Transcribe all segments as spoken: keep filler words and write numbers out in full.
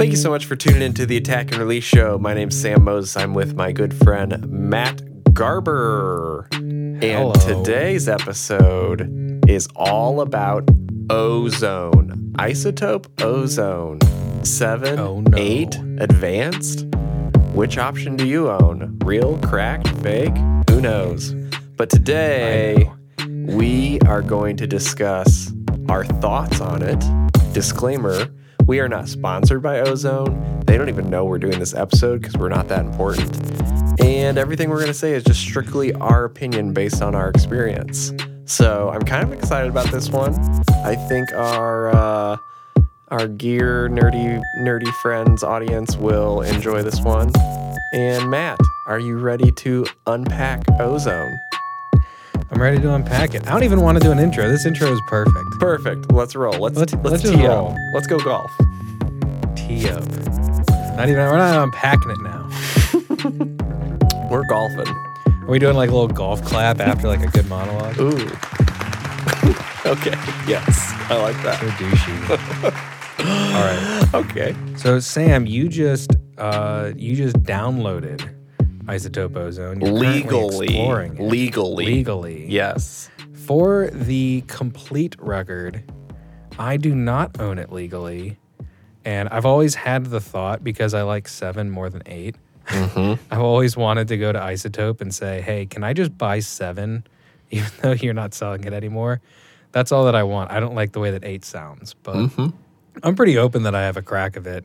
Thank you so much for tuning in to the Attack and Release Show. My name's Sam Moses. I'm with my good friend Matt Garber. And Hello. Today's episode is all about ozone. Isotope ozone. Seven, oh, no. eight, advanced. Which option do you own? Real, cracked, fake? Who knows? But today, we are going to discuss our thoughts on it. Disclaimer, we are not sponsored by Ozone. They don't even know we're doing this episode because we're not that important. And everything we're going to say is just strictly our opinion based on our experience. So I'm kind of excited about this one. I think our... Uh, Our gear nerdy nerdy friends audience will enjoy this one. And Matt, are you ready to unpack ozone? I'm ready to unpack it. I don't even want to do an intro. This intro is perfect. Perfect. Let's roll. Let's let's, let's, let's just tee roll. Up. Let's go golf. Tee up. Not even. We're not unpacking it now. We're golfing. Are we doing like a little golf clap after like a good monologue? Ooh. Okay. Yes. I like that. So douchey. All right. Okay. So Sam, you just uh, you just downloaded iZotope Ozone. You're legally exploring it. Legally. Legally. Yes. For the complete record, I do not own it legally, and I've always had the thought because I like seven more than eight. Mm-hmm. I've always wanted to go to iZotope and say, "Hey, can I just buy seven, even though you're not selling it anymore?" That's all that I want. I don't like the way that eight sounds, but. Mm-hmm. I'm pretty open that I have a crack of it,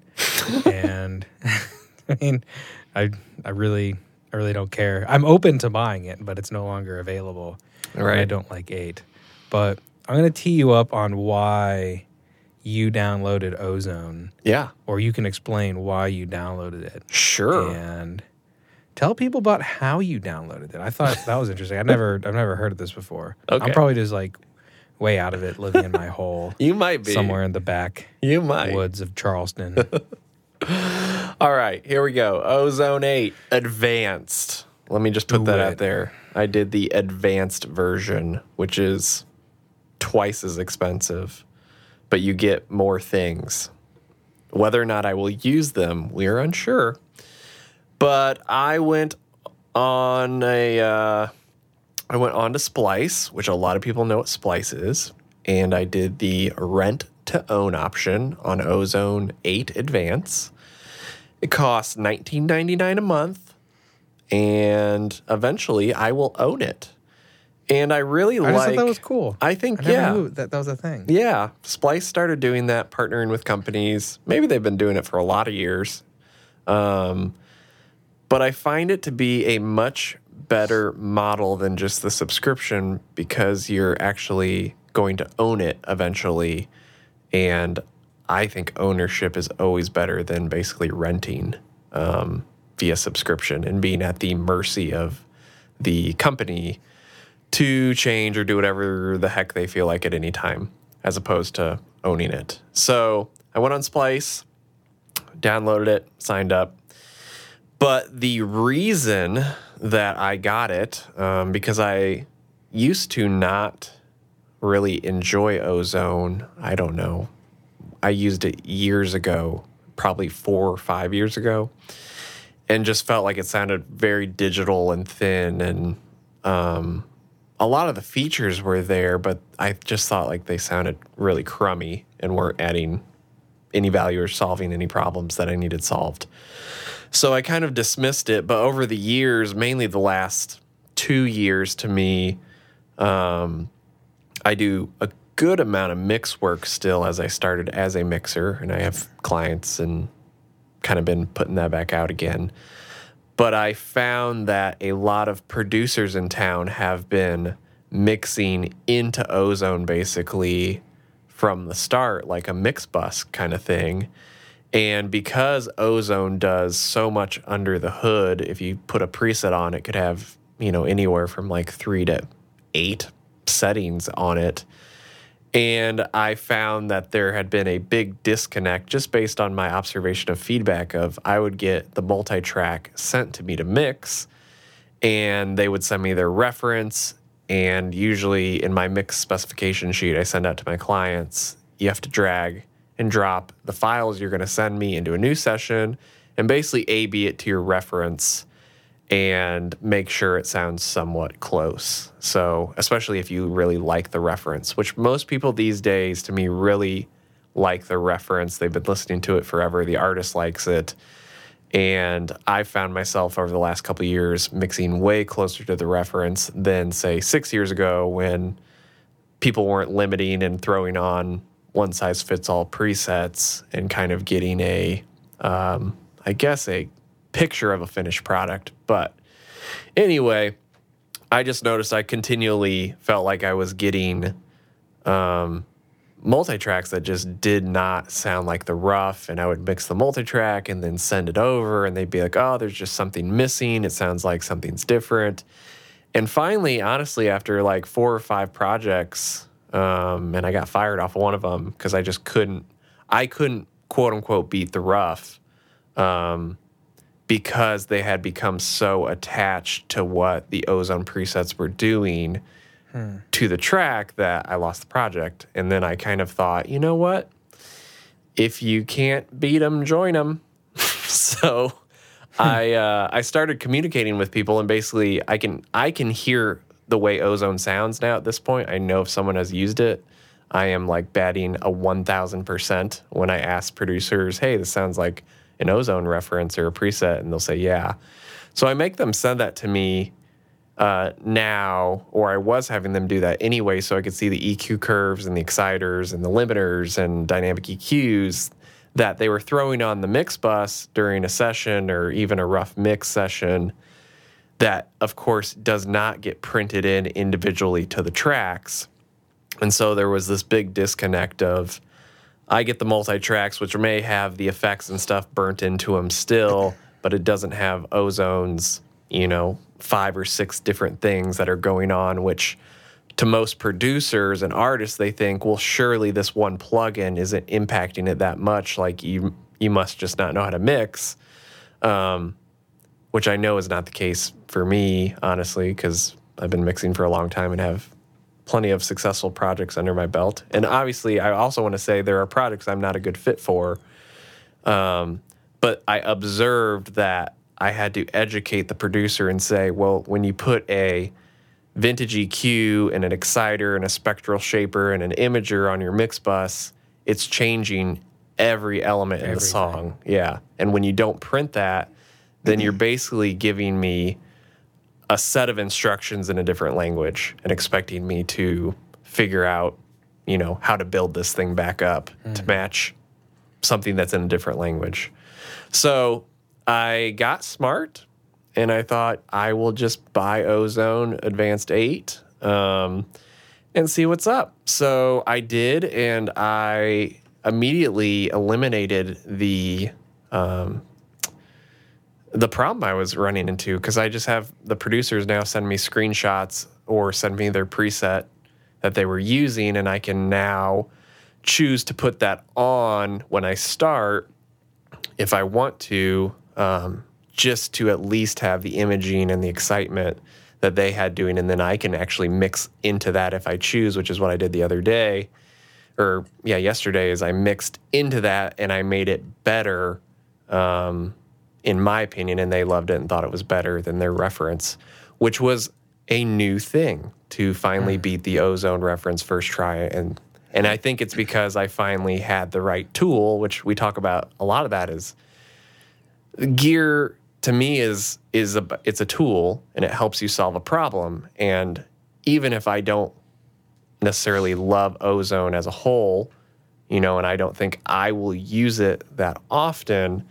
and I mean, I I really I really don't care. I'm open to buying it, but it's no longer available. Right. I don't like eight, but I'm gonna tee you up on why you downloaded Ozone. Yeah, or you can explain why you downloaded it. Sure, and tell people about how you downloaded it. I thought that was interesting. I never I've never heard of this before. Okay. I'm probably just like. Way out of it, living in my hole. You might be. Somewhere in the back you might. Woods of Charleston. All right, here we go. Ozone eight, advanced. Let me just put Do that it. out there. I did the advanced version, which is twice as expensive, but you get more things. Whether or not I will use them, we are unsure. But I went on a... Uh, I went on to Splice, which a lot of people know what Splice is, and I did the rent-to-own option on Ozone eight Advance. It costs nineteen ninety-nine dollars a month, and eventually I will own it. And I really I like... I thought that was cool. I think, I yeah. That, that was a thing. Yeah. Splice started doing that, partnering with companies. Maybe they've been doing it for a lot of years. Um, but I find it to be a much... better model than just the subscription because you're actually going to own it eventually. And I think ownership is always better than basically renting um, via subscription and being at the mercy of the company to change or do whatever the heck they feel like at any time as opposed to owning it. So I went on Splice, downloaded it, signed up. But the reason that I got it, um, because I used to not really enjoy Ozone. I don't know. I used it years ago, probably four or five years ago, and just felt like it sounded very digital and thin. And um, a lot of the features were there, but I just thought like they sounded really crummy and weren't adding any value or solving any problems that I needed solved. So I kind of dismissed it, but over the years, mainly the last two years to me, um, I do a good amount of mix work still as I started as a mixer, and I have clients and kind of been putting that back out again. But I found that a lot of producers in town have been mixing into Ozone basically from the start, like a mix bus kind of thing. And because Ozone does so much under the hood, if you put a preset on, it could have, you know, anywhere from like three to eight settings on it. And I found that there had been a big disconnect just based on my observation of feedback of I would get the multi-track sent to me to mix, and they would send me their reference. And usually in my mix specification sheet I send out to my clients, you have to drag and drop the files you're going to send me into a new session and basically A B it to your reference and make sure it sounds somewhat close. So especially if you really like the reference, which most people these days, to me, really like the reference. They've been listening to it forever. The artist likes it. And I found myself over the last couple of years mixing way closer to the reference than, say, six years ago when people weren't limiting and throwing on one-size-fits-all presets and kind of getting a, um, I guess, a picture of a finished product. But anyway, I just noticed I continually felt like I was getting um, multitracks that just did not sound like the rough, and I would mix the multitrack and then send it over, and they'd be like, oh, there's just something missing. It sounds like something's different. And finally, honestly, after like four or five projects, um, and I got fired off one of them because I just couldn't, I couldn't, quote-unquote, beat the rough um, because they had become so attached to what the Ozone presets were doing hmm. to the track that I lost the project. And then I kind of thought, you know what? If you can't beat them, join them. So... I uh, I started communicating with people, and basically I can I can hear the way Ozone sounds now at this point. I know if someone has used it. I am like batting a one thousand percent when I ask producers, hey, this sounds like an Ozone reference or a preset, and they'll say, yeah. So I make them send that to me uh, now, or I was having them do that anyway so I could see the E Q curves and the exciters and the limiters and dynamic E Qs that they were throwing on the mix bus during a session or even a rough mix session that, of course, does not get printed in individually to the tracks. And so there was this big disconnect of, I get the multi-tracks, which may have the effects and stuff burnt into them still, but it doesn't have Ozone's, you know, five or six different things that are going on, which... to most producers and artists, they think, well, surely this one plugin isn't impacting it that much. Like, you you must just not know how to mix, um, which I know is not the case for me, honestly, because I've been mixing for a long time and have plenty of successful projects under my belt. And obviously, I also want to say there are projects I'm not a good fit for, um, but I observed that I had to educate the producer and say, well, when you put a vintage E Q and an exciter and a spectral shaper and an imager on your mix bus, it's changing every element Everything. in the song. Yeah. And when you don't print that, then mm-hmm. you're basically giving me a set of instructions in a different language and expecting me to figure out, you know, how to build this thing back up mm. to match something that's in a different language. So I got smart. And I thought, I will just buy Ozone Advanced eight um, and see what's up. So I did, and I immediately eliminated the um, the problem I was running into, because I just have the producers now send me screenshots or send me their preset that they were using, and I can now choose to put that on when I start if I want to, um just to at least have the imaging and the excitement that they had doing. And then I can actually mix into that if I choose, which is what I did the other day. Or, yeah, yesterday is I mixed into that and I made it better, um, in my opinion, and they loved it and thought it was better than their reference, which was a new thing to finally beat the Ozone reference first try. And and I think it's because I finally had the right tool, which we talk about a lot of that is gear... to me is is a it's a tool, and it helps you solve a problem. And even if I don't necessarily love Ozone as a whole, you know, and I don't think I will use it that often,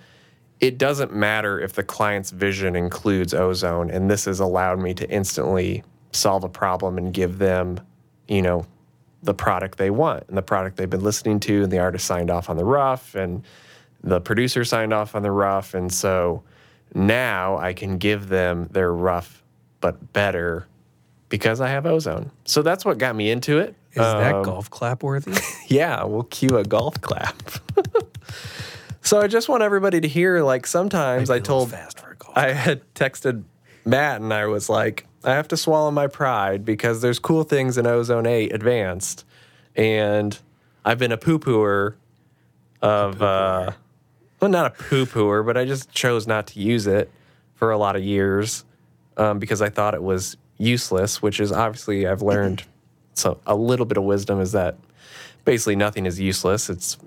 it doesn't matter if the client's vision includes Ozone. And this has allowed me to instantly solve a problem and give them, you know, the product they want and the product they've been listening to, and the artist signed off on the rough, and the producer signed off on the rough, and so... now I can give them their rough but better because I have Ozone. So that's what got me into it. Is um, that golf clap worthy? Yeah, we'll cue a golf clap. So I just want everybody to hear, like, sometimes I told... fast for a golf clap. I had texted Matt and I was like, I have to swallow my pride because there's cool things in Ozone eight Advanced. And I've been a poo-pooer of, uh, well, not a poo-pooer, but I just chose not to use it for a lot of years um, because I thought it was useless, which is obviously I've learned so a little bit of wisdom is that basically nothing is useless. It's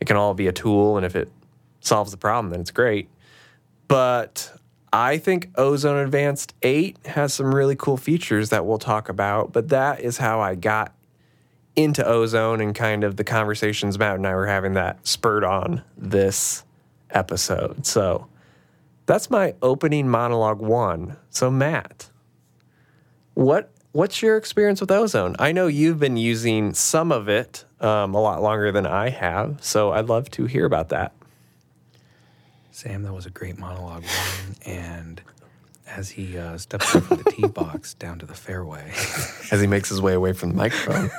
it can all be a tool, and if it solves the problem, then it's great. But I think Ozone Advanced eight has some really cool features that we'll talk about, but that is how I got into Ozone and kind of the conversations Matt and I were having that spurred on this episode. So that's my opening monologue one. So Matt, what what's your experience with Ozone? I know you've been using some of it um, a lot longer than I have, so I'd love to hear about that. Sam, that was a great monologue one, and as he uh, steps up from the tee box down to the fairway. As he makes his way away from the microphone.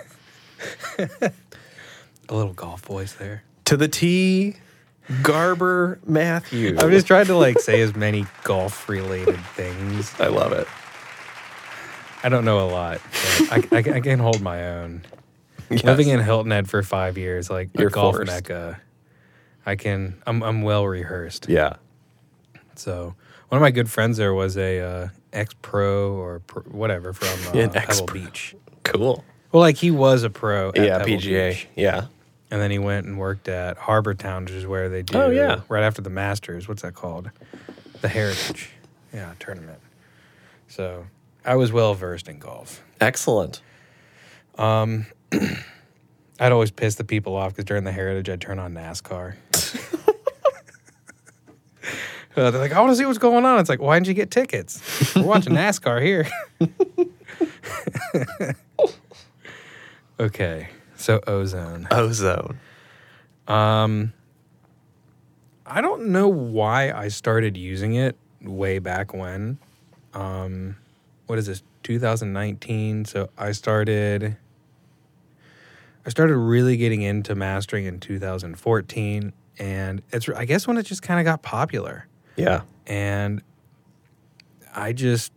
A little golf voice there. To the tee, Garber Matthews. I'm just trying to, like, say as many golf-related things. I love it. I don't know a lot, but I, I, I can hold my own. Yes. Living in Hilton Head for five years, like, You're a golf forced. mecca. I can, I'm I'm well rehearsed. Yeah. So one of my good friends there was a uh, ex-pro or pro, whatever from uh, Pebble Beach. Cool. Well, like he was a pro at yeah, Pebble P G A. Beach. Yeah. And then he went and worked at Harbor Town, which is where they do. Oh, yeah. Right after the Masters. What's that called? The Heritage. Yeah, tournament. So I was well versed in golf. Excellent. Um, I'd always piss the people off because during the Heritage, I'd turn on NASCAR. uh, they're like, I want to see what's going on. It's like, why didn't you get tickets? We're watching NASCAR here. Okay, so Ozone. Ozone. Um, I don't know why I started using it way back when. Um, what is this, two thousand nineteen? So I started... I started really getting into mastering in two thousand fourteen, and it's I guess when it just kind of got popular. Yeah. And I just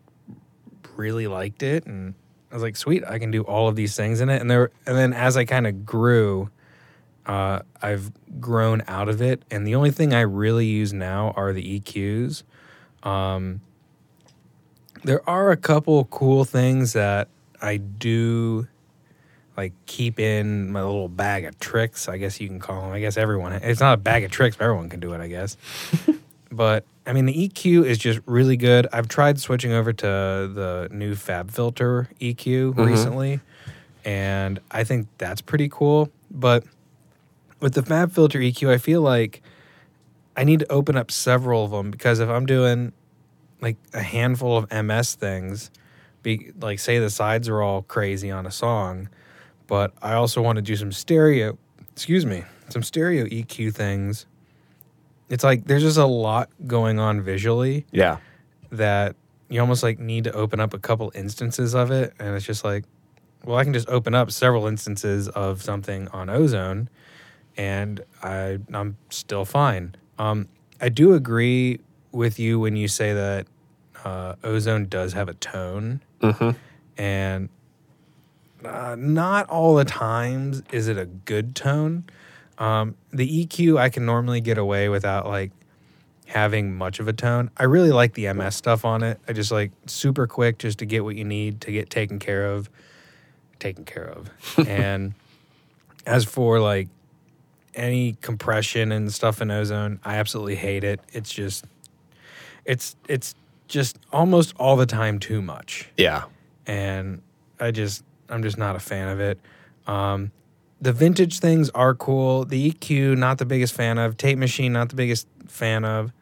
really liked it, and I was like, sweet, I can do all of these things in it. And there, and then as I kind of grew, uh, I've grown out of it, and the only thing I really use now are the E Qs. Um, there are a couple cool things that I do... like, keep in my little bag of tricks, I guess you can call them. I guess everyone... It's not a bag of tricks, but everyone can do it, I guess. But, I mean, the E Q is just really good. I've tried switching over to the new FabFilter E Q mm-hmm. recently, and I think that's pretty cool. But with the FabFilter E Q, I feel like I need to open up several of them, because if I'm doing, like, a handful of M S things, be, like, say the sides are all crazy on a song... But I also want to do some stereo, excuse me, some stereo E Q things. It's like there's just a lot going on visually. Yeah. That you almost like need to open up a couple instances of it. And it's just like, well, I can just open up several instances of something on Ozone and I, I'm still fine. Um, I do agree with you when you say that uh, Ozone does have a tone. Mm-hmm. And... Uh, not all the times is it a good tone. Um, the E Q I can normally get away without like having much of a tone. I really like the M S stuff on it. I just like super quick just to get what you need to get taken care of. Taken care of. And as for like any compression and stuff in Ozone, I absolutely hate it. It's just, it's it's just almost all the time too much. Yeah. And I just... I'm just not a fan of it. Um, the vintage things are cool. The E Q, not the biggest fan of. Tape machine, not the biggest fan of.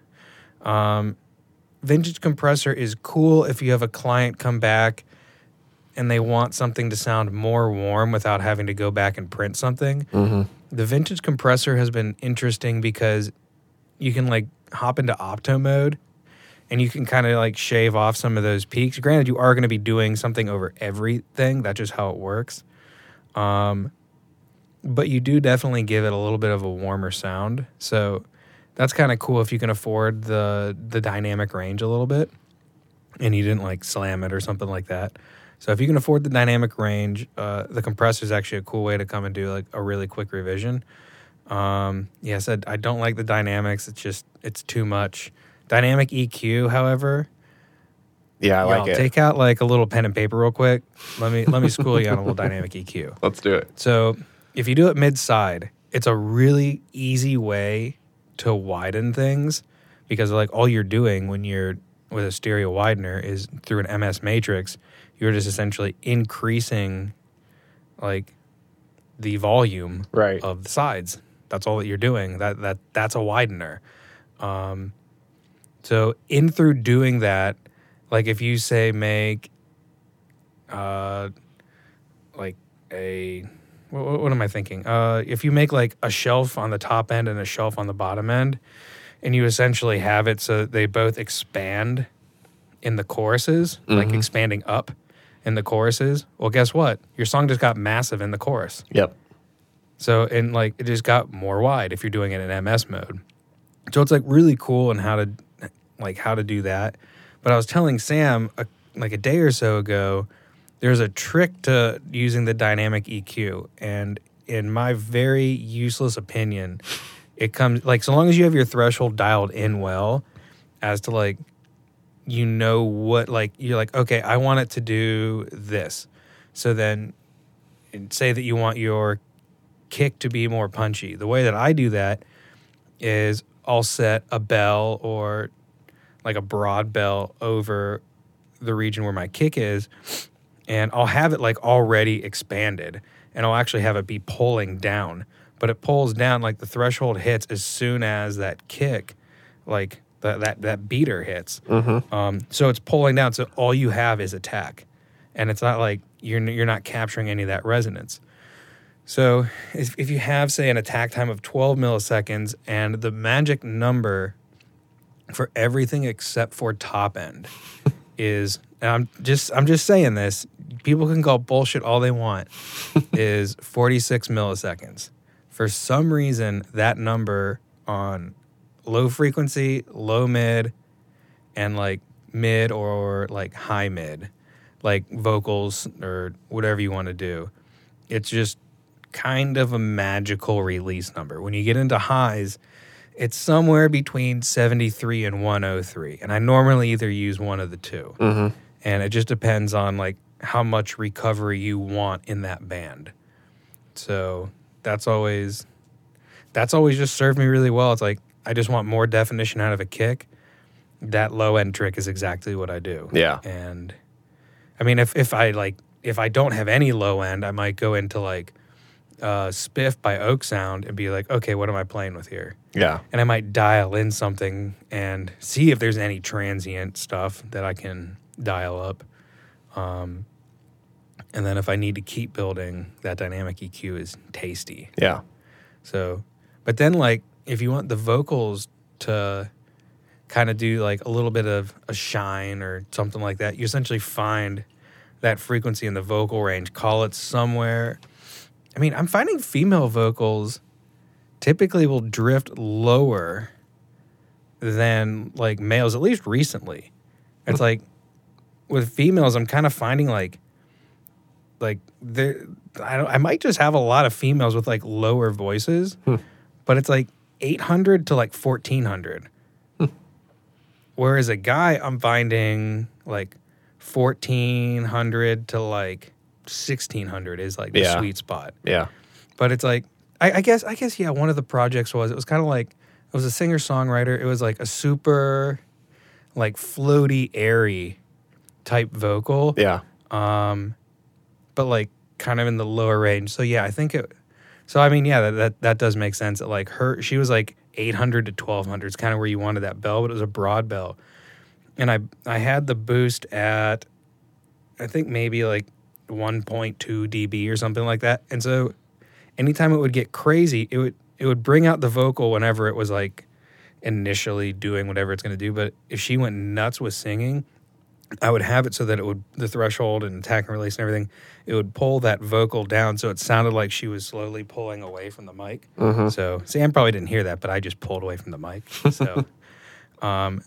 Um, vintage compressor is cool if you have a client come back and they want something to sound more warm without having to go back and print something. Mm-hmm. The vintage compressor has been interesting because you can like hop into opto mode and you can kind of like shave off some of those peaks. Granted, you are going to be doing something over everything. That's just how it works. Um, but you do definitely give it a little bit of a warmer sound. So that's kind of cool if you can afford the the dynamic range a little bit. And you didn't like slam it or something like that. So if you can afford the dynamic range, uh, the compressor is actually a cool way to come and do like a really quick revision. Um, yeah, I said I don't like the dynamics. It's just, it's too much. Dynamic E Q, however. Yeah, I like it. Take out like a little pen and paper real quick. Let me let me school you on a little dynamic E Q. Let's do it. So if you do it mid-side, it's a really easy way to widen things because like all you're doing when you're with a stereo widener is through an M S matrix, you're just essentially increasing like the volume right. of the sides. That's all that you're doing. That that that's a widener. Um, so in through doing that, like if you say make, uh, like a what, what am I thinking? Uh, if you make like a shelf on the top end and a shelf on the bottom end, and you essentially have it so that they both expand in the choruses, mm-hmm. like expanding up in the choruses. Well, guess what? Your song just got massive in the chorus. Yep. So, and like it just got more wide if you're doing it in M S mode. So it's like really cool and how to like how to do that. But I was telling Sam a, like a day or so ago, there's a trick to using the dynamic E Q. And in my very useless opinion, it comes like so long as you have your threshold dialed in well as to like, you know what, like you're like, okay, I want it to do this. So then say that you want your kick to be more punchy. The way that I do that is I'll set a bell or like a broad bell over the region where my kick is, and I'll have it like already expanded, and I'll actually have it be pulling down. But it pulls down like the threshold hits as soon as that kick, like the, that that beater hits. Mm-hmm. Um, so it's pulling down. So all you have is attack, and it's not like you're you're not capturing any of that resonance. So if, if you have, say, an attack time of twelve milliseconds and the magic number for everything except for top end is, and I'm just I'm just saying this, people can call bullshit all they want, is forty-six milliseconds. For some reason, that number on low frequency, low mid, and like mid or like high mid, like vocals or whatever you want to do, it's just kind of a magical release number. When you get into highs, it's somewhere between seventy-three and one oh three, and I normally either use one of the two, mm-hmm. and it just depends on like how much recovery you want in that band. So that's always that's always just served me really well. It's like I just want more definition out of a kick. That low end trick is exactly what I do. Yeah, and I mean if if I like if I don't have any low end, I might go into like Uh, Spiff by Oak Sound and be like, okay, what am I playing with here? Yeah. And I might dial in something and see if there's any transient stuff that I can dial up. Um, and then if I need to keep building, that dynamic E Q is tasty. Yeah. So, but then like if you want the vocals to kind of do like a little bit of a shine or something like that, you essentially find that frequency in the vocal range, call it somewhere. I mean, I'm finding female vocals typically will drift lower than, like, males, at least recently. It's like, with females, I'm kind of finding, like, like there, I, don't, I might just have a lot of females with, like, lower voices, hmm. but it's, like, eight hundred to, like, fourteen hundred. Hmm. Whereas a guy, I'm finding, like, fourteen hundred to, like, sixteen hundred is like the yeah. sweet spot. Yeah. But it's like, I, I guess, I guess, yeah, one of the projects was, it was kind of like, it was a singer-songwriter. It was like a super, like, floaty, airy type vocal. Yeah. Um, but like kind of in the lower range. So yeah, I think it, so I mean, yeah, that, that, that does make sense. That like her, she was like eight hundred to twelve hundred. It's kind of where you wanted that bell, but it was a broad bell. And I, I had the boost at, I think maybe like, one point two decibels or something like that. And so anytime it would get crazy, it would it would bring out the vocal whenever it was like initially doing whatever it's going to do. But if she went nuts with singing, I would have it so that it would, the threshold and attack and release and everything, it would pull that vocal down so it sounded like she was slowly pulling away from the mic. Mm-hmm. So Sam probably didn't hear that, but I just pulled away from the mic. So um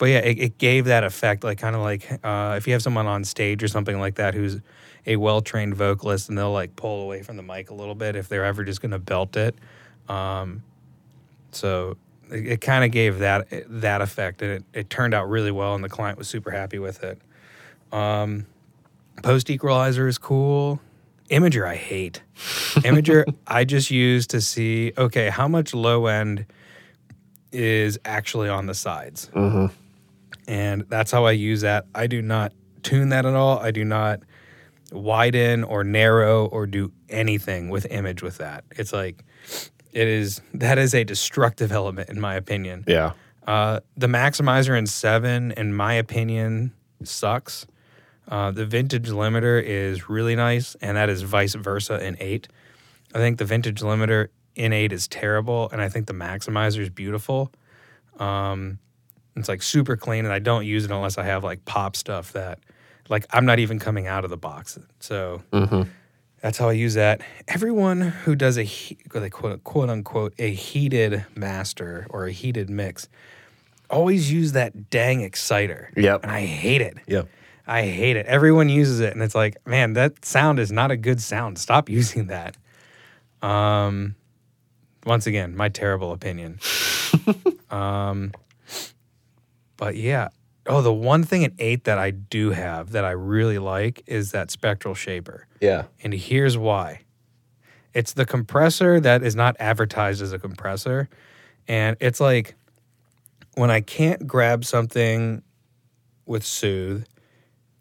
But yeah, it, it gave that effect, like kind of like uh, if you have someone on stage or something like that who's a well-trained vocalist and they'll like pull away from the mic a little bit if they're ever just going to belt it. Um, so it, it kind of gave that that effect, and it, it turned out really well, and the client was super happy with it. Um, post equalizer is cool. Imager I hate. Imager I just use to see, okay, how much low end is actually on the sides. Mm-hmm. And that's how I use that. I do not tune that at all. I do not widen or narrow or do anything with image with that. It's like, it is, that is a destructive element in my opinion. Yeah. Uh, the maximizer in seven, in my opinion, sucks. Uh, the vintage limiter is really nice, and that is vice versa in eight. I think the vintage limiter in eight is terrible, and I think the maximizer is beautiful. Um, it's like super clean, and I don't use it unless I have like pop stuff that, like, I'm not even coming out of the box. So mm-hmm. that's how I use that. Everyone who does a he- quote, quote unquote a heated master or a heated mix always use that dang exciter. Yep, and I hate it. Yep. I hate it. Everyone uses it, and it's like, man, that sound is not a good sound. Stop using that. Um, once again, my terrible opinion. um, but yeah. Oh, the one thing in eight that I do have that I really like is that spectral shaper. Yeah. And here's why. It's the compressor that is not advertised as a compressor, and it's like when I can't grab something with Soothe,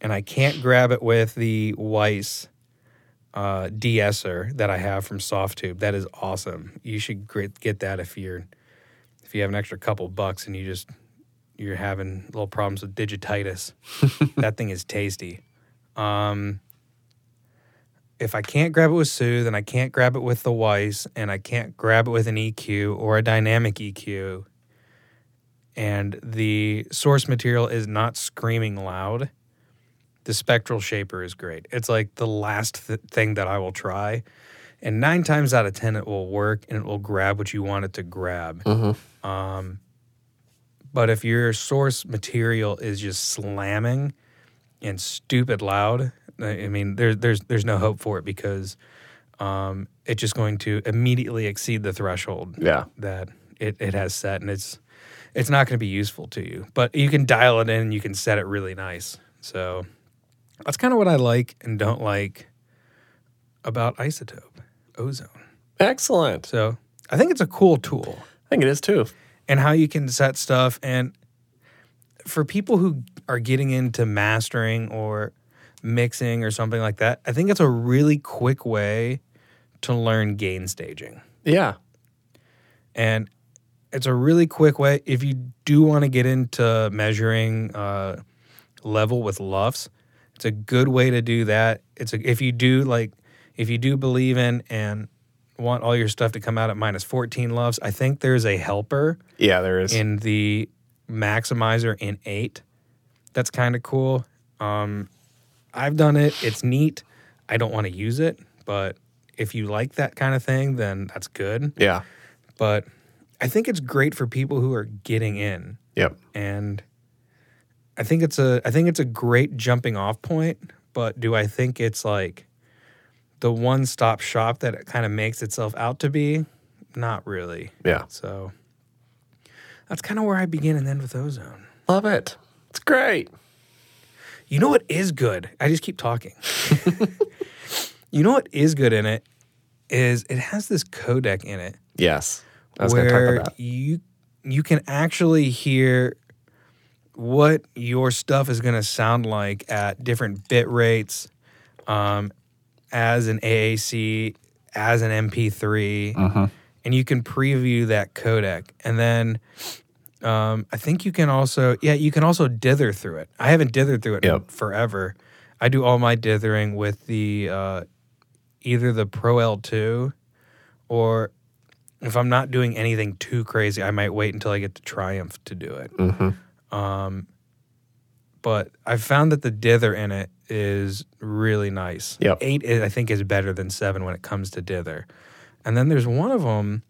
and I can't grab it with the Weiss uh, de-esser that I have from Softube. That is awesome. You should get that if you're if you have an extra couple bucks and you just you're having little problems with digititis. That thing is tasty. Um, if I can't grab it with Soothe and I can't grab it with the Weiss and I can't grab it with an E Q or a dynamic E Q, and the source material is not screaming loud, the spectral shaper is great. It's like the last th- thing that I will try. And nine times out of ten, it will work and it will grab what you want it to grab. Mm-hmm. Um, but if your source material is just slamming and stupid loud, I mean, there, there's there's no hope for it because um, it's just going to immediately exceed the threshold yeah. that it, it has set. And it's it's not going to be useful to you. But you can dial it in and you can set it really nice. So that's kind of what I like and don't like about iZotope Ozone. Excellent. So I think it's a cool tool. I think it is too. And how you can set stuff. And for people who are getting into mastering or mixing or something like that, I think it's a really quick way to learn gain staging. Yeah. And it's a really quick way. If you do want to get into measuring uh, level with L U Fs, it's a good way to do that. It's a, if you do like if you do believe in and want all your stuff to come out at minus fourteen L U Fs, I think there's a helper. Yeah, there is in the maximizer in eight. That's kind of cool. Um, I've done it. It's neat. I don't want to use it, but if you like that kind of thing, then that's good. Yeah. But I think it's great for people who are getting in. Yep. And I think it's a I think it's a great jumping off point, but do I think it's like the one stop shop that it kind of makes itself out to be? Not really. Yeah. So that's kind of where I begin and end with Ozone. Love it. It's great. You know what is good? I just keep talking. You know what is good in it is it has this codec in it. Yes. I was going to talk about that. You you can actually hear what your stuff is going to sound like at different bit rates, um, as an A A C, as an M P three, uh-huh. and you can preview that codec. And then um, I think you can also, yeah, you can also dither through it. I haven't dithered through it yep. in forever. I do all my dithering with the uh, either the Pro L two, or if I'm not doing anything too crazy, I might wait until I get to Triumph to do it. Mm-hmm. Um, but I found that the dither in it is really nice. Yep. Eight, is, I think, is better than seven when it comes to dither. And then there's one of them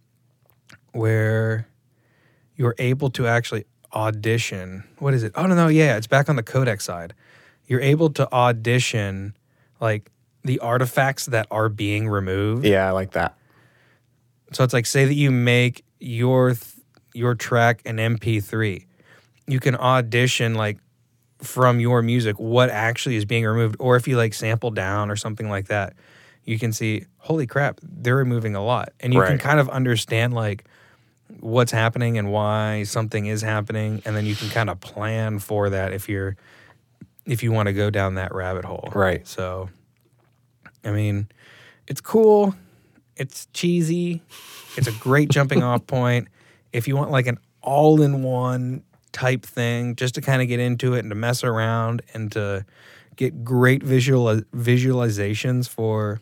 where you're able to actually audition. What is it? Oh, no, no, yeah, it's back on the codec side. You're able to audition, like, the artifacts that are being removed. Yeah, I like that. So it's like, say that you make your th- your track an M P three. You can audition like from your music what actually is being removed, or if you like sample down or something like that, you can see, holy crap, they're removing a lot. And you right. can kind of understand like what's happening and why something is happening, and then you can kind of plan for that if you're if you want to go down that rabbit hole. Right. So I mean, it's cool, it's cheesy, it's a great jumping off point. If you want like an all-in-one type thing just to kind of get into it and to mess around and to get great visual visualizations for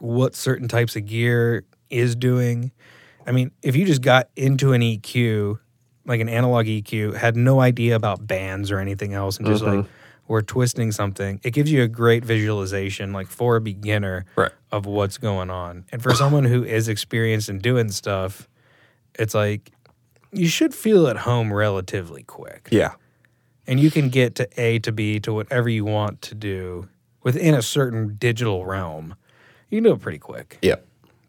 what certain types of gear is doing. I mean, if you just got into an E Q, like an analog E Q, had no idea about bands or anything else, and just mm-hmm. like were twisting something, it gives you a great visualization, like for a beginner, right. of what's going on. And for someone who is experienced in doing stuff, it's like you should feel at home relatively quick. Yeah. And you can get to A to B to whatever you want to do within a certain digital realm. You can do it pretty quick. Yeah.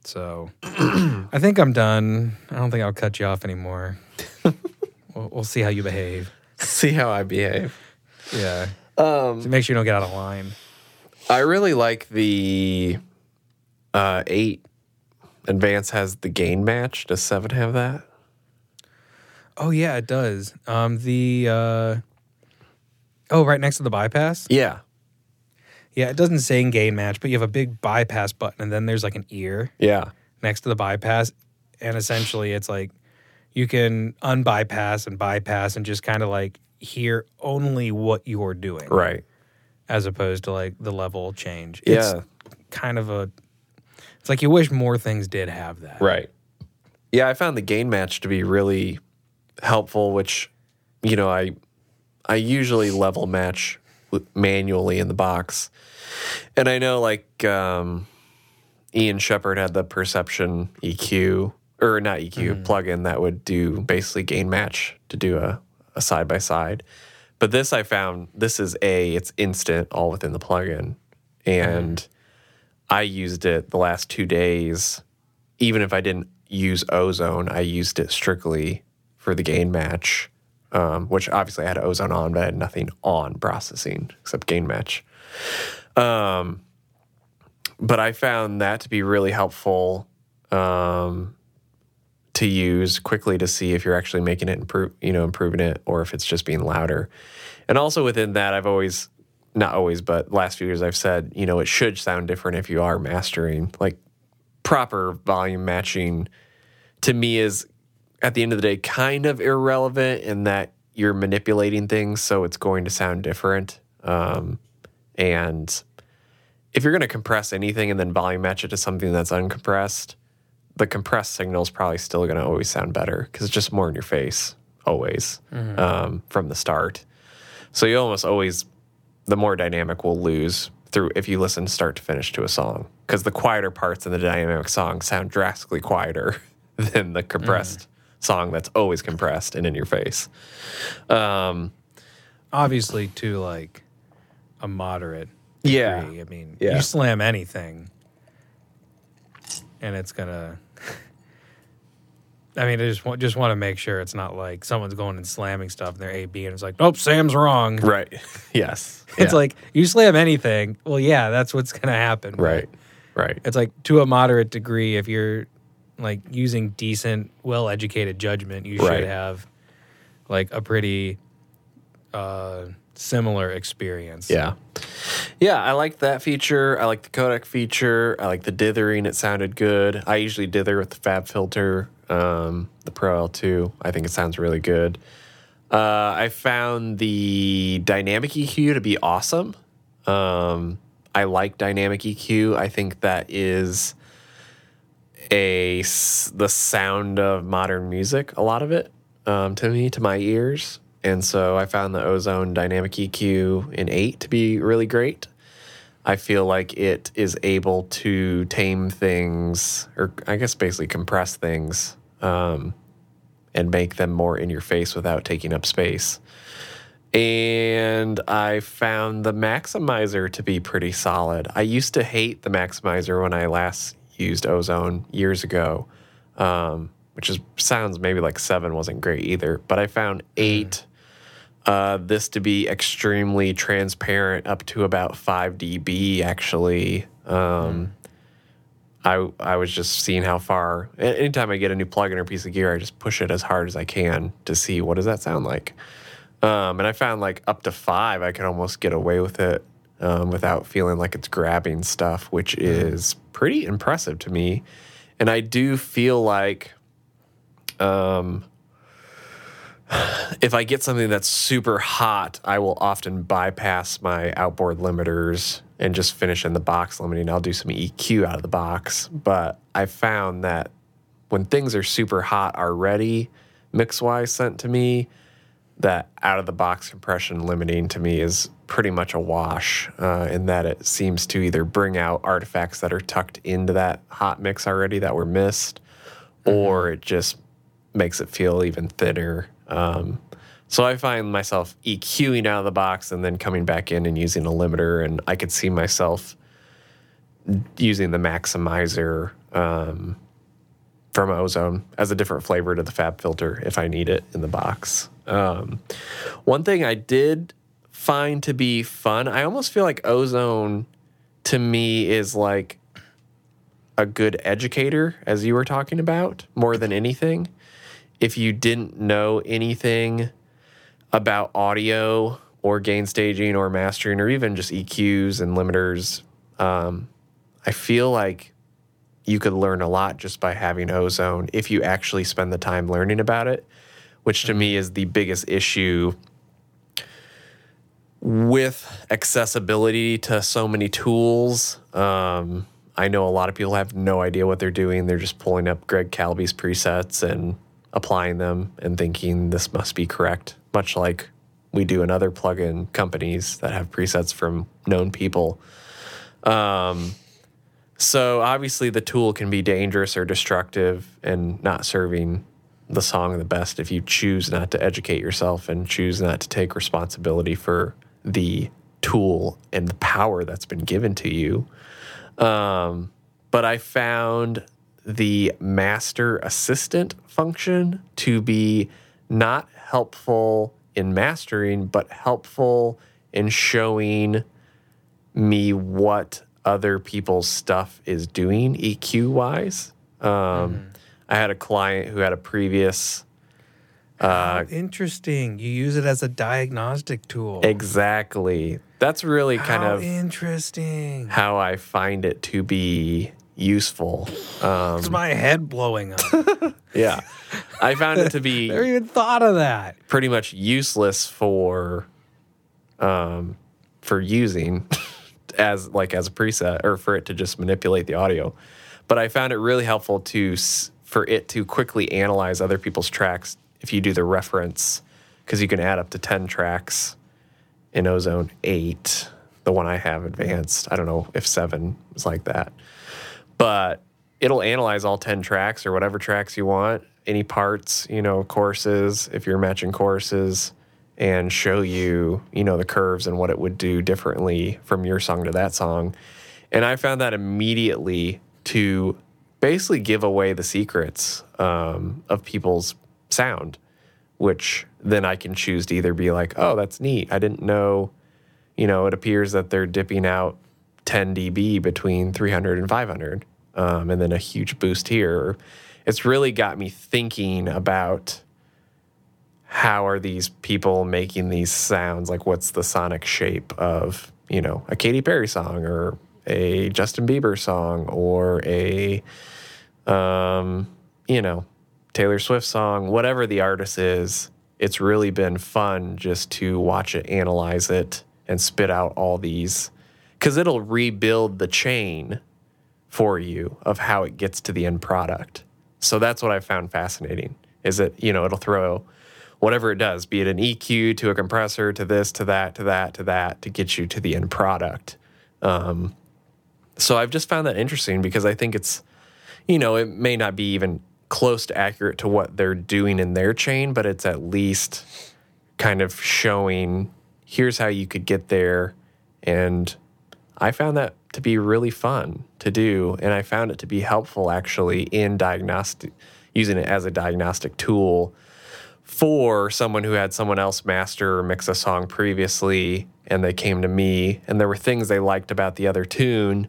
So I think I'm done. I don't think I'll cut you off anymore. we'll, we'll see how you behave. See how I behave. Yeah. Um, so make sure you don't get out of line. I really like the uh, eight. Advance has the gain match. Does seven have that? Oh, yeah, it does. Um, the uh, oh, right next to the bypass? Yeah. Yeah, it doesn't say gain match, but you have a big bypass button, and then there's like an ear yeah. next to the bypass. And essentially, it's like you can unbypass and bypass and just kind of like hear only what you're doing. Right. As opposed to like the level change. It's yeah. kind of a... It's like you wish more things did have that. Right. Yeah, I found the gain match to be really... helpful, which, you know, I I usually level match manually in the box. And I know, like, um, Ian Shepherd had the Perception E Q, or not E Q, mm-hmm. plugin that would do basically gain match to do a, a side-by-side. But this I found, this is a, it's instant, all within the plugin. And mm-hmm. I used it the last two days. Even if I didn't use Ozone, I used it strictly for the gain match, um, which obviously I had Ozone on, but I had nothing on processing except gain match. Um, but I found that to be really helpful um, to use quickly to see if you're actually making it improve, you know, improving it, or if it's just being louder. And also within that, I've always, not always, but last few years I've said, you know, it should sound different if you are mastering. Like proper volume matching to me is, at the end of the day, kind of irrelevant in that you're manipulating things, so it's going to sound different. Um, and if you're going to compress anything and then volume match it to something that's uncompressed, the compressed signal is probably still going to always sound better because it's just more in your face, always, mm-hmm. um, from the start. So you almost always, the more dynamic will lose through if you listen start to finish to a song, because the quieter parts in the dynamic song sound drastically quieter than the compressed mm. song that's always compressed and in your face. Um, Obviously to, like, a moderate degree. Yeah. I mean, yeah. you slam anything, and it's going to... I mean, I just want, just want to make sure it's not like someone's going and slamming stuff and they're A B, and it's like, nope, Sam's wrong. Right. Yes. It's yeah. like, you slam anything, well, yeah, that's what's going to happen. Right. Right. It's like, to a moderate degree, if you're... like using decent, well-educated judgment, you should right. have like a pretty uh, similar experience. Yeah. Yeah, I liked that feature. I like the codec feature. I like the dithering. It sounded good. I usually dither with the FabFilter, um, the Pro L two. I think it sounds really good. Uh, I found the dynamic E Q to be awesome. Um, I like dynamic E Q. I think that is... A the sound of modern music, a lot of it, um, to me, to my ears. And so I found the Ozone Dynamic E Q in eight to be really great. I feel like it is able to tame things, or I guess basically compress things, um, and make them more in your face without taking up space. And I found the Maximizer to be pretty solid. I used to hate the Maximizer when I last used Ozone years ago, um, which is sounds maybe like seven wasn't great either. But I found eight, uh, this to be extremely transparent up to about five decibels, actually. Um, I I was just seeing how far. Anytime I get a new plugin or piece of gear, I just push it as hard as I can to see what does that sound like. Um, and I found like up to five, I could almost get away with it um, without feeling like it's grabbing stuff, which is pretty impressive to me. And I do feel like um, if I get something that's super hot, I will often bypass my outboard limiters and just finish in the box limiting. I'll do some E Q out of the box. But I found that when things are super hot already, mix-wise sent to me, that out-of-the-box compression limiting to me is pretty much a wash uh, in that it seems to either bring out artifacts that are tucked into that hot mix already that were missed, or it just makes it feel even thinner. Um, so I find myself EQing out of the box and then coming back in and using a limiter, and I could see myself using the maximizer um, from Ozone as a different flavor to the Fab Filter if I need it in the box. Um, one thing I did find to be fun, I almost feel like Ozone to me is like a good educator, as you were talking about, more than anything. If you didn't know anything about audio or gain staging or mastering or even just E Qs and limiters, um, I feel like you could learn a lot just by having Ozone if you actually spend the time learning about it, which to me is the biggest issue with accessibility to so many tools. Um, I know a lot of people have no idea what they're doing. They're just pulling up Greg Calbi's presets and applying them and thinking this must be correct, much like we do in other plugin companies that have presets from known people. Um, so obviously the tool can be dangerous or destructive and not serving the song the best if you choose not to educate yourself and choose not to take responsibility for the tool and the power that's been given to you. Um, but I found the master assistant function to be not helpful in mastering, but helpful in showing me what other people's stuff is doing E Q-wise. Um, mm. I had a client who had a previous... Uh, interesting. You use it as a diagnostic tool. Exactly. That's really kind how of... interesting. How I find it to be useful. Um, it's my head blowing up. Yeah. I found it to be... Never even thought of that. Pretty much useless for, um, for using as like as a preset or for it to just manipulate the audio. But I found it really helpful to... S- for it to quickly analyze other people's tracks if you do the reference, because you can add up to ten tracks in Ozone eight, the one I have advanced. I don't know if seven was like that. But it'll analyze all ten tracks or whatever tracks you want, any parts, you know, choruses, if you're matching choruses, and show you, you know, the curves and what it would do differently from your song to that song. And I found that immediately to... basically give away the secrets um, of people's sound, which then I can choose to either be like, oh, that's neat. I didn't know, you know, it appears that they're dipping out ten decibels between three hundred and five hundred, um, and then a huge boost here. It's really got me thinking about how are these people making these sounds? Like, what's the sonic shape of, you know, a Katy Perry song or a Justin Bieber song or a, um, you know, Taylor Swift song, whatever the artist is. It's really been fun just to watch it, analyze it, and spit out all these, because it'll rebuild the chain for you of how it gets to the end product. So that's what I found fascinating, is that, you know, it'll throw whatever it does, be it an E Q to a compressor to this, to that, to that, to that, to get you to the end product. Um, So I've just found that interesting because I think it's, you know, it may not be even close to accurate to what they're doing in their chain, but it's at least kind of showing here's how you could get there. And I found that to be really fun to do, and I found it to be helpful actually in diagnostic, using it as a diagnostic tool for someone who had someone else master or mix a song previously, and they came to me, and there were things they liked about the other tune,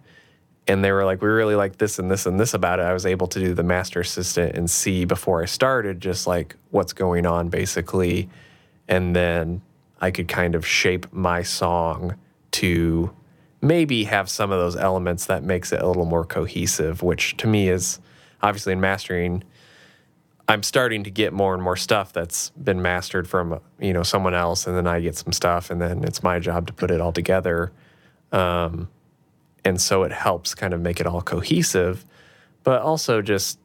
and they were like, we really like this and this and this about it. I was able to do the master assistant and see before I started just like what's going on basically, and then I could kind of shape my song to maybe have some of those elements that makes it a little more cohesive, which to me is obviously in mastering, I'm starting to get more and more stuff that's been mastered from, you know, someone else, and then I get some stuff, and then it's my job to put it all together. Um, and so it helps kind of make it all cohesive. But also just,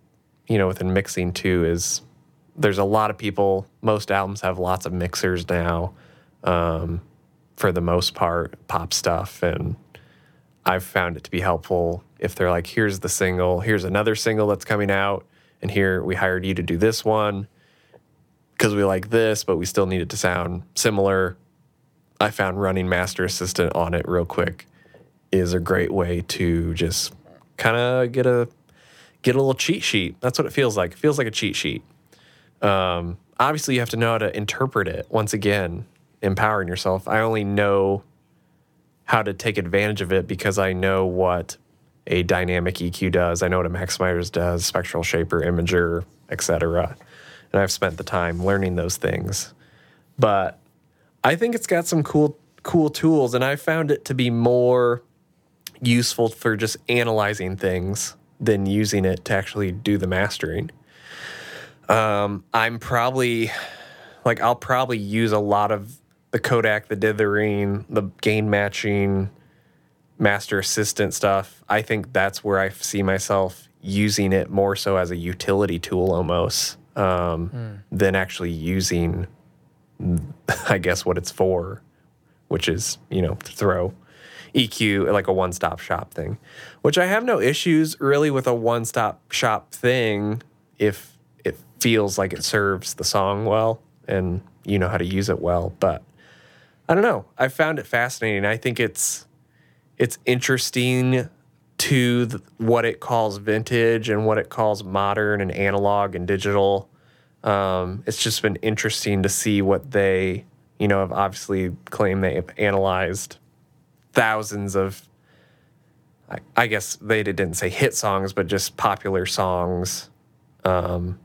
you know, within mixing too is there's a lot of people, most albums have lots of mixers now, um, for the most part, pop stuff, and I've found it to be helpful if they're like, here's the single, here's another single that's coming out, and here, we hired you to do this one because we like this, but we still need it to sound similar. I found running Master Assistant on it real quick is a great way to just kind of get a get a little cheat sheet. That's what it feels like. It feels like a cheat sheet. Um, obviously, you have to know how to interpret it. Once again, empowering yourself. I only know how to take advantage of it because I know what a dynamic E Q does. I know what a maximizer does, spectral shaper, imager, et cetera. And I've spent the time learning those things. But I think it's got some cool cool tools, and I found it to be more useful for just analyzing things than using it to actually do the mastering. Um, I'm probably, like, I'll probably use a lot of the Kodak, the dithering, the gain matching, master assistant stuff. I think that's where I see myself using it more so as a utility tool almost um, mm. than actually using, I guess, what it's for, which is, you know, to throw E Q, like a one-stop shop thing, which I have no issues really with a one-stop shop thing if it feels like it serves the song well and you know how to use it well. But I don't know. I found it fascinating. I think it's It's interesting to the, what it calls vintage and what it calls modern and analog and digital. Um, it's just been interesting to see what they, you know, have obviously claimed they have analyzed thousands of, I, I guess they didn't say hit songs, but just popular songs, um,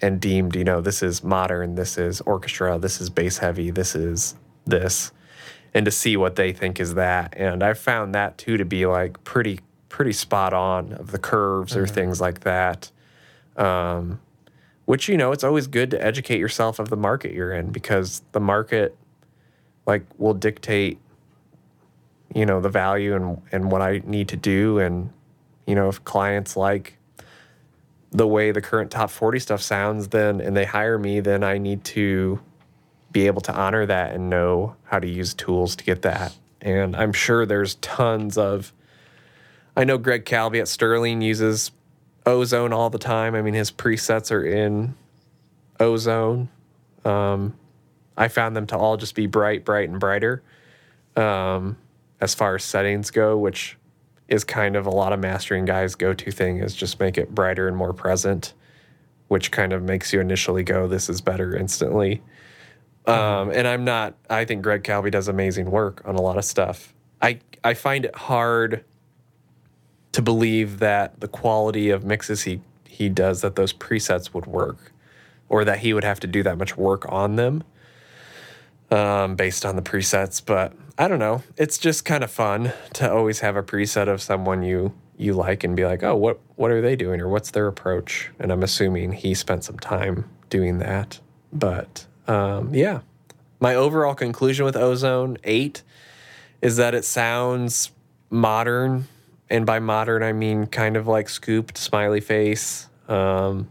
and deemed, you know, this is modern, this is orchestra, this is bass heavy, this is this. And to see what they think is that. And I found that, too, to be, like, pretty pretty spot on of the curves mm-hmm. or things like that. Um, which, you know, it's always good to educate yourself of the market you're in because the market, like, will dictate, you know, the value and, and what I need to do. And, you know, if clients like the way the current top forty stuff sounds then and they hire me, then I need to be able to honor that and know how to use tools to get that. And I'm sure there's tons of, I know Greg Calbi at Sterling uses Ozone all the time. I mean, his presets are in Ozone. Um, I found them to all just be bright, bright, and brighter um, as far as settings go, which is kind of a lot of mastering guys' go-to thing is just make it brighter and more present, which kind of makes you initially go, this is better instantly. Um, and I'm not, I think Greg Calbi does amazing work on a lot of stuff. I, I find it hard to believe that the quality of mixes he, he does, that those presets would work or that he would have to do that much work on them um, based on the presets. But I don't know. It's just kind of fun to always have a preset of someone you, you like and be like, oh, what, what are they doing or what's their approach? And I'm assuming he spent some time doing that. But Um, yeah, my overall conclusion with Ozone eight is that it sounds modern, and by modern I mean kind of like scooped, smiley face. Um,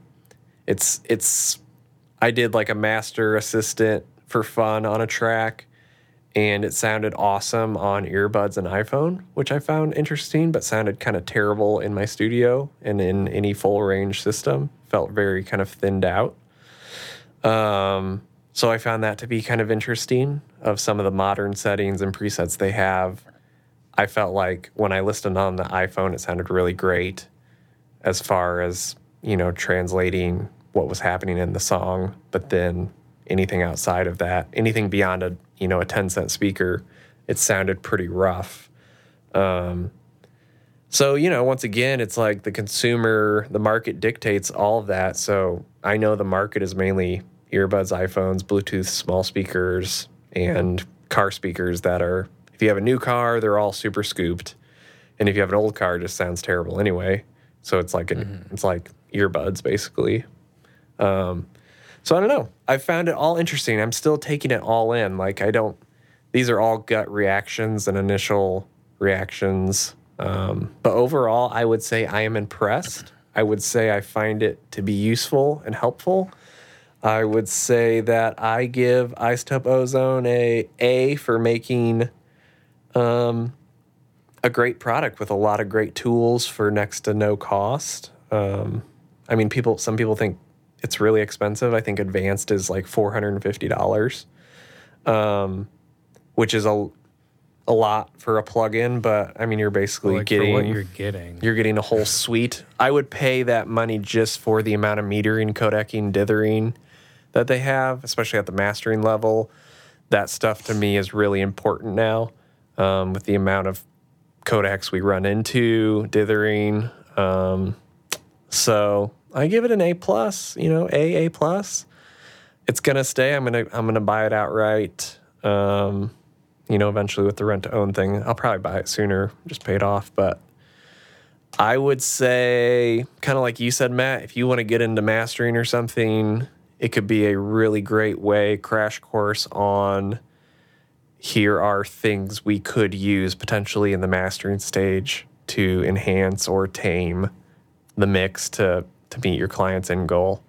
it's it's I did like a master assistant for fun on a track, and it sounded awesome on earbuds and iPhone, which I found interesting, but sounded kind of terrible in my studio and in any full range system. Felt very kind of thinned out. Um. So I found that to be kind of interesting of some of the modern settings and presets they have. I felt like when I listened on the iPhone, it sounded really great as far as, you know, translating what was happening in the song. But then anything outside of that, anything beyond a, you know, a ten cent speaker, it sounded pretty rough. Um, so, you know, once again, it's like the consumer, the market dictates all of that. So I know the market is mainly earbuds, iPhones, Bluetooth, small speakers, and car speakers that are, if you have a new car, they're all super scooped. And if you have an old car, it just sounds terrible anyway. So it's like, an, mm-hmm. it's like earbuds basically. Um, so I don't know. I found it all interesting. I'm still taking it all in. Like I don't, these are all gut reactions and initial reactions. Um, but overall, I would say I am impressed. I would say I find it to be useful and helpful. I would say that I give iZotope Ozone a A for making um, a great product with a lot of great tools for next to no cost. Um, I mean, people. Some people think it's really expensive. I think Advanced is like four hundred fifty dollars, um, which is a a lot for a plug-in. But I mean, you're basically like getting what you're getting. You're getting a whole suite. I would pay that money just for the amount of metering, codecing, dithering that they have, especially at the mastering level. That stuff to me is really important now, um, with the amount of codecs we run into, dithering. Um, so I give it an A plus, you know, A, A plus. It's gonna stay. I'm gonna I'm gonna buy it outright. Um, you know, eventually with the rent to own thing, I'll probably buy it sooner, just pay it off. But I would say, kind of like you said, Matt, if you want to get into mastering or something, it could be a really great way, crash course on here are things we could use potentially in the mastering stage to enhance or tame the mix to, to meet your client's end goal.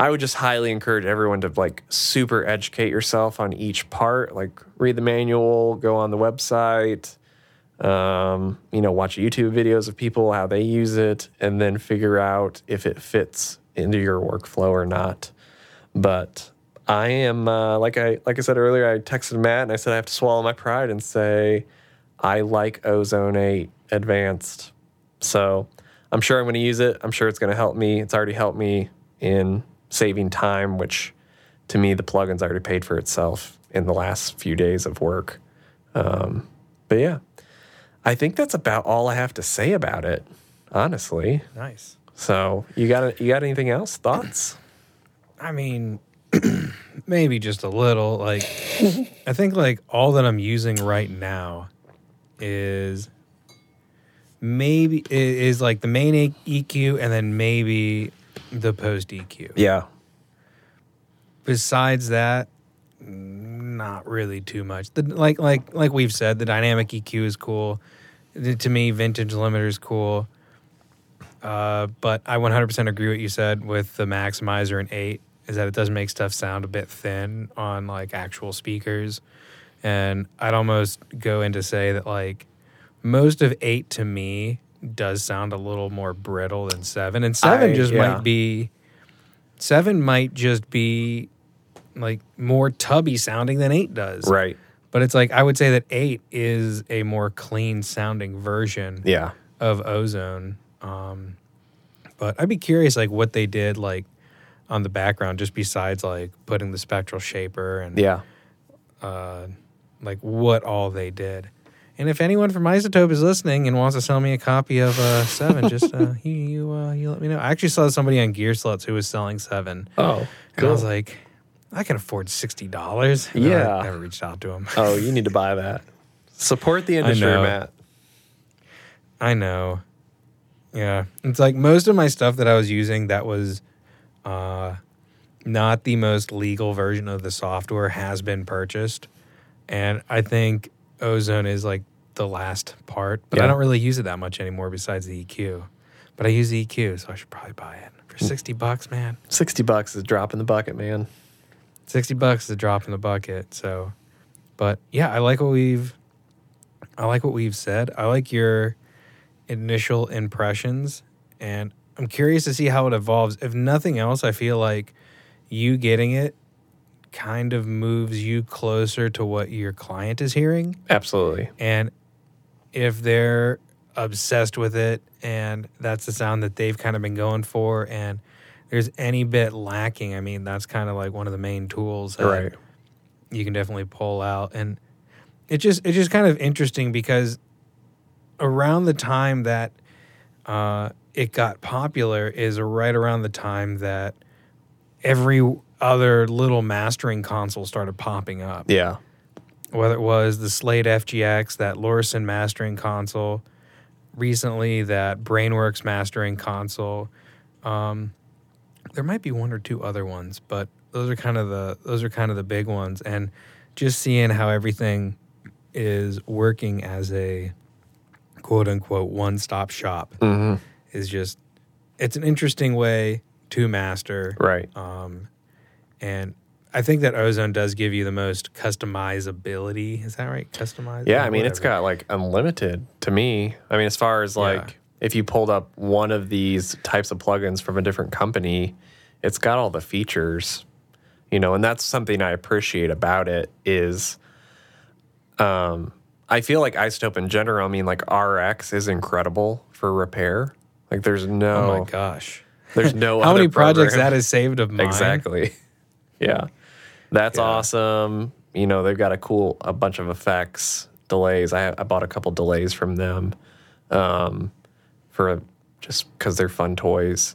I would just highly encourage everyone to like super educate yourself on each part, like read the manual, go on the website, um, you know, watch YouTube videos of people, how they use it, and then figure out if it fits into your workflow or not. But I am, uh, like I like I said earlier, I texted Matt and I said I have to swallow my pride and say I like Ozone eight Advanced. So I'm sure I'm going to use it. I'm sure it's going to help me. It's already helped me in saving time, which to me the plugin's already paid for itself in the last few days of work. Um, but yeah, I think that's about all I have to say about it, honestly. Nice. So you got you got anything else? Thoughts? I mean, maybe just a little. Like, I think like all that I'm using right now is maybe is like the main E Q and then maybe the post E Q. Yeah. Besides that, not really too much. The, like like like we've said, the dynamic E Q is cool. To me, vintage limiter is cool. Uh, but I one hundred percent agree what you said with the maximizer and eight is that it does make stuff sound a bit thin on like actual speakers. And I'd almost go in to say that like most of eight to me does sound a little more brittle than seven. And seven I, just yeah. might be, seven might just be like more tubby sounding than eight does. Right. But it's like, I would say that eight is a more clean sounding version yeah. of Ozone. Um, but I'd be curious, like, what they did, like, on the background, just besides, like, putting the spectral shaper and, yeah. uh, like, what all they did. And if anyone from iZotope is listening and wants to sell me a copy of uh, Seven, just uh, you you, uh, you let me know. I actually saw somebody on Gear Sluts who was selling Seven. Oh, and cool. I was like, I can afford sixty dollars. Yeah, I never reached out to him. Oh, you need to buy that. Support the industry, I know. Matt. I know. Yeah, it's like most of my stuff that I was using that was uh, not the most legal version of the software has been purchased. And I think Ozone is like the last part, but yeah. I don't really use it that much anymore besides the E Q. But I use the E Q, so I should probably buy it. For sixty bucks, man. sixty bucks is a drop in the bucket, man. sixty bucks is a drop in the bucket, so. But yeah, I like what we've, I like what we've said. I like your initial impressions, and I'm curious to see how it evolves. If nothing else, I feel like you getting it kind of moves you closer to what your client is hearing. Absolutely. And if they're obsessed with it and that's the sound that they've kind of been going for and there's any bit lacking, I mean, that's kind of like one of the main tools that right. you can definitely pull out. And it just it's just kind of interesting because around the time that uh, it got popular is right around the time that every other little mastering console started popping up. Yeah. Whether it was the Slate F G X, that Lorison mastering console, recently that Brainworx mastering console. Um, there might be one or two other ones, but those are kind of the those are kind of the big ones. And just seeing how everything is working as a quote unquote one stop shop mm-hmm. is just it's an interesting way to master. Right. Um, and I think that Ozone does give you the most customizability. Is that right? Customize? Yeah, I mean, whatever. It's got like unlimited to me. I mean, as far as like yeah. if you pulled up one of these types of plugins from a different company, it's got all the features, you know, and that's something I appreciate about it is um, I feel like iZotope in general, I mean, like R X is incredible for repair. Like there's no... Oh my gosh. There's no How other many program. Projects that is saved of mine? Exactly. Yeah. That's yeah. awesome. You know, they've got a cool, a bunch of effects, delays. I, I bought a couple delays from them um, for just because they're fun toys.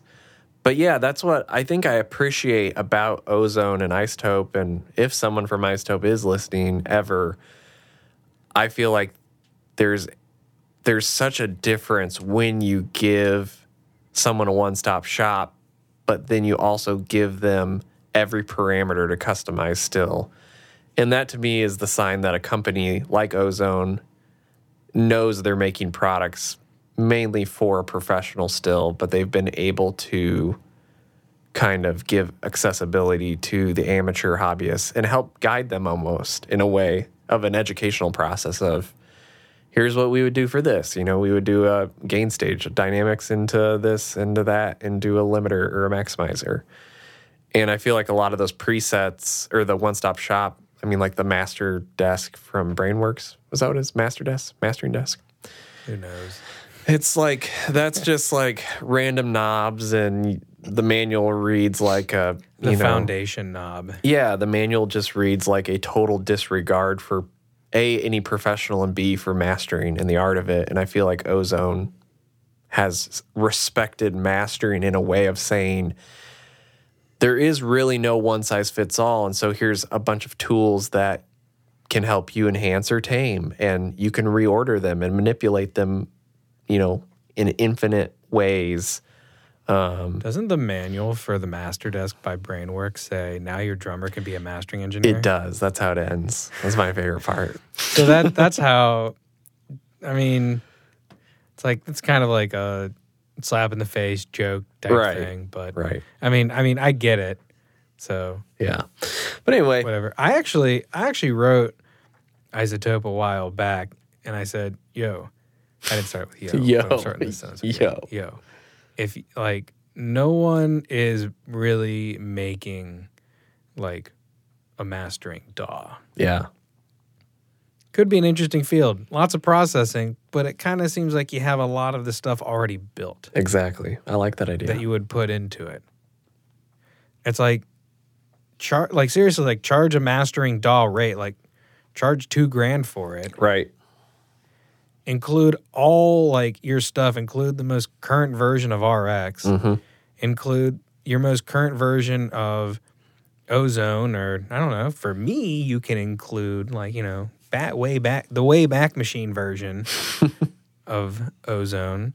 But yeah, that's what I think I appreciate about Ozone and iZotope. And if someone from iZotope is listening ever, I feel like there's there's such a difference when you give someone a one-stop shop, but then you also give them every parameter to customize still. And that to me is the sign that a company like Ozone knows they're making products mainly for a professional still, but they've been able to kind of give accessibility to the amateur hobbyists and help guide them almost in a way of an educational process of here's what we would do for this. You know, we would do a gain stage, dynamics into this, into that, and do a limiter or a maximizer. And I feel like a lot of those presets or the one-stop shop, I mean, like the Master Desk from Brainworx. Was that what it is? Master Desk? Mastering Desk? Who knows? It's like, that's just like random knobs and the manual reads like a, you know. The foundation knob. Yeah, the manual just reads like a total disregard for A, any professional, and B, for mastering and the art of it. And I feel like Ozone has respected mastering in a way of saying, there is really no one-size-fits-all, and so here's a bunch of tools that can help you enhance or tame, and you can reorder them and manipulate them, you know, in infinite ways. Um, Doesn't the manual for the Master Desk by Brainworx say, now your drummer can be a mastering engineer? It does. That's how it ends. That's my favorite part. So that that's how, I mean, it's like, it's kind of like a slap in the face joke type right. thing, but right. I mean, I mean, I get it. So yeah, but anyway, whatever. I actually, I actually wrote iZotope a while back, and I said, "Yo," I didn't start with "yo." yo, but I'm starting this sentence with yo, yo. If like no one is really making like a mastering D A W, yeah, could be an interesting field. Lots of processing, but it kind of seems like you have a lot of the stuff already built. Exactly. I like that idea. That you would put into it. It's like, char- like seriously, like charge a mastering D A W rate. Like charge two grand for it. Right. Include all like your stuff. Include the most current version of R X. Mm-hmm. Include your most current version of Ozone or, I don't know, for me, you can include like, you know, Bat way back, the way back machine version of Ozone.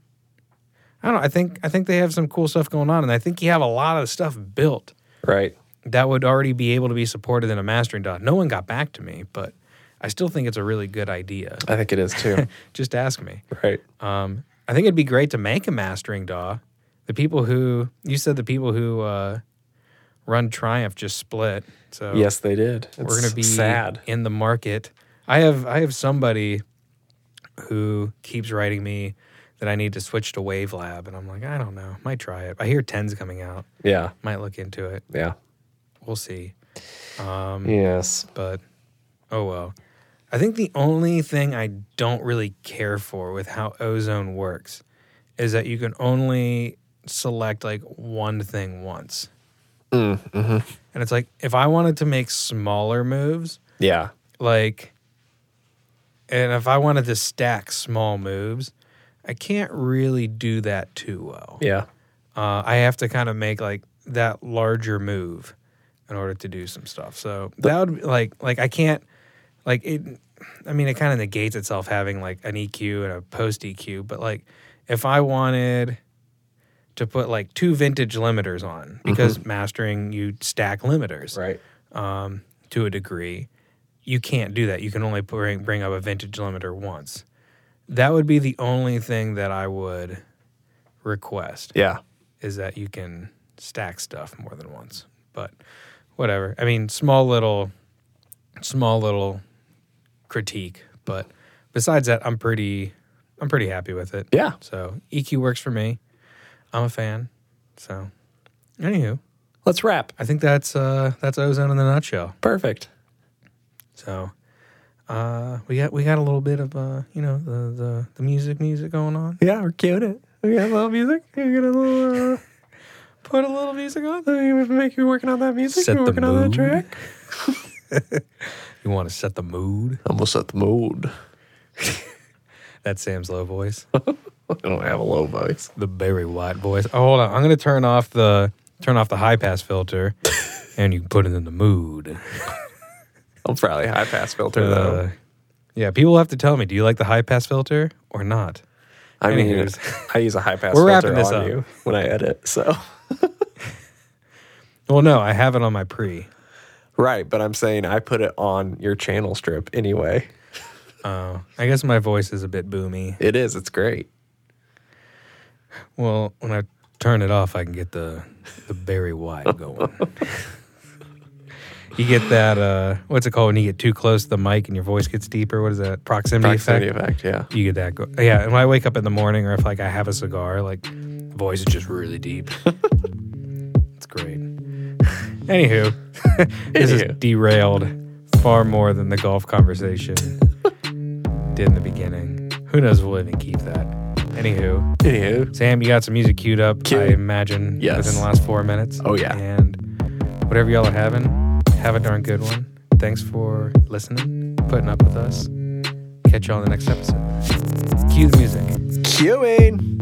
I don't know. I think I think they have some cool stuff going on, and I think you have a lot of stuff built, right? That would already be able to be supported in a mastering D A W. No one got back to me, but I still think it's a really good idea. I think it is too. Just ask me, right? Um, I think it'd be great to make a mastering D A W. The people who you said the people who uh, run Triumph just split. So yes, they did. It's we're going to be sad in the market. I have I have somebody who keeps writing me that I need to switch to Wave Lab, and I'm like, I don't know, might try it. I hear ten's coming out. Yeah, might look into it. Yeah, we'll see. Um, yes, but oh well. I think the only thing I don't really care for with how Ozone works is that you can only select like one thing once. Mm, mm-hmm. And it's like, if I wanted to make smaller moves, yeah, like, and if I wanted to stack small moves, I can't really do that too well. Yeah. Uh, I have to kind of make like that larger move in order to do some stuff. So but, that would be like, like I can't, like it, I mean, it kind of negates itself having like an E Q and a post E Q, but like if I wanted to put like two vintage limiters on, because mm-hmm. mastering, you stack limiters, right? Um, to a degree, you can't do that. You can only bring, bring up a vintage limiter once. That would be the only thing that I would request. Yeah. Is that you can stack stuff more than once, but whatever. I mean, small little, small little critique, but besides that, I'm pretty, I'm pretty happy with it. Yeah. So E Q works for me. I'm a fan, so anywho, let's wrap. I think that's uh, that's Ozone in the nutshell. Perfect. So uh, we got we got a little bit of uh, you know the, the the music music going on. Yeah, we're killing it. We got a little music. We got a little uh, put a little music on. You make you working on that music. Set you're working the mood. On that track. You want to set the mood. I'm gonna set the mood. That's Sam's low voice. I don't have a low voice. The Barry White voice. Oh, hold on. I'm going to turn off the turn off the high pass filter, and you can put it in the mood. I'll probably high pass filter uh, though. Yeah, people have to tell me, do you like the high pass filter or not? I Anyways. mean, I use a high pass We're filter this on up. you when I edit. So, well, no, I have it on my pre. Right, but I'm saying I put it on your channel strip anyway. Oh, uh, I guess my voice is a bit boomy. It is. It's great. Well, when I turn it off, I can get the, the Barry White going. You get that, uh, what's it called when you get too close to the mic and your voice gets deeper? What is that? Proximity, Proximity effect? effect, yeah. You get that. Go- yeah, and when I wake up in the morning or if like I have a cigar, like the voice is just really deep. It's great. Anywho, this Anywho. is derailed far more than the golf conversation did in the beginning. Who knows if we'll even keep that. Anywho. Anywho. Sam, you got some music queued up, Cue. I imagine, yes. within the last four minutes. Oh, yeah. And whatever y'all are having, have a darn good one. Thanks for listening, putting up with us. Catch y'all in the next episode. Cue the music. Cueing.